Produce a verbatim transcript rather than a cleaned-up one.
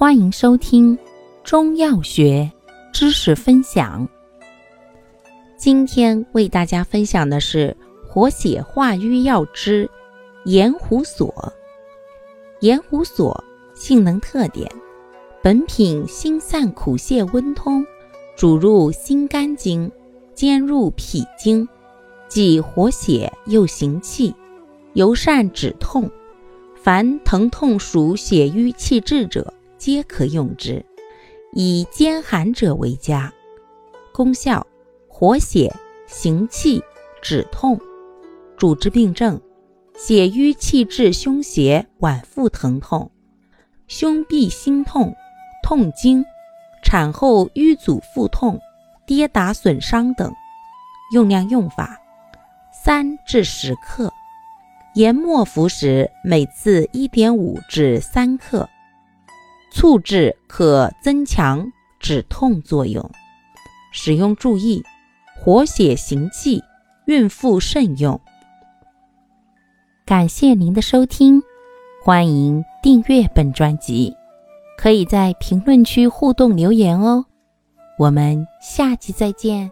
欢迎收听中药学知识分享。今天为大家分享的是活血化瘀药之盐胡索。盐胡索性能特点：本品辛散苦泻温通，主入心肝经，兼入脾经，既活血又行气，尤善止痛。凡疼痛属血瘀气滞者，皆可用之，以兼寒者为佳。功效：活血、行气、止痛。主治病症：血瘀气滞胸胁脘腹疼痛、胸痹心痛、痛经、产后瘀阻腹痛、跌打损伤等。用量用法：三至十克，研末服食，每次 一点五 至三克，促制可增强止痛作用。使用注意：活血行气，孕妇慎用。感谢您的收听，欢迎订阅本专辑，可以在评论区互动留言哦。我们下期再见。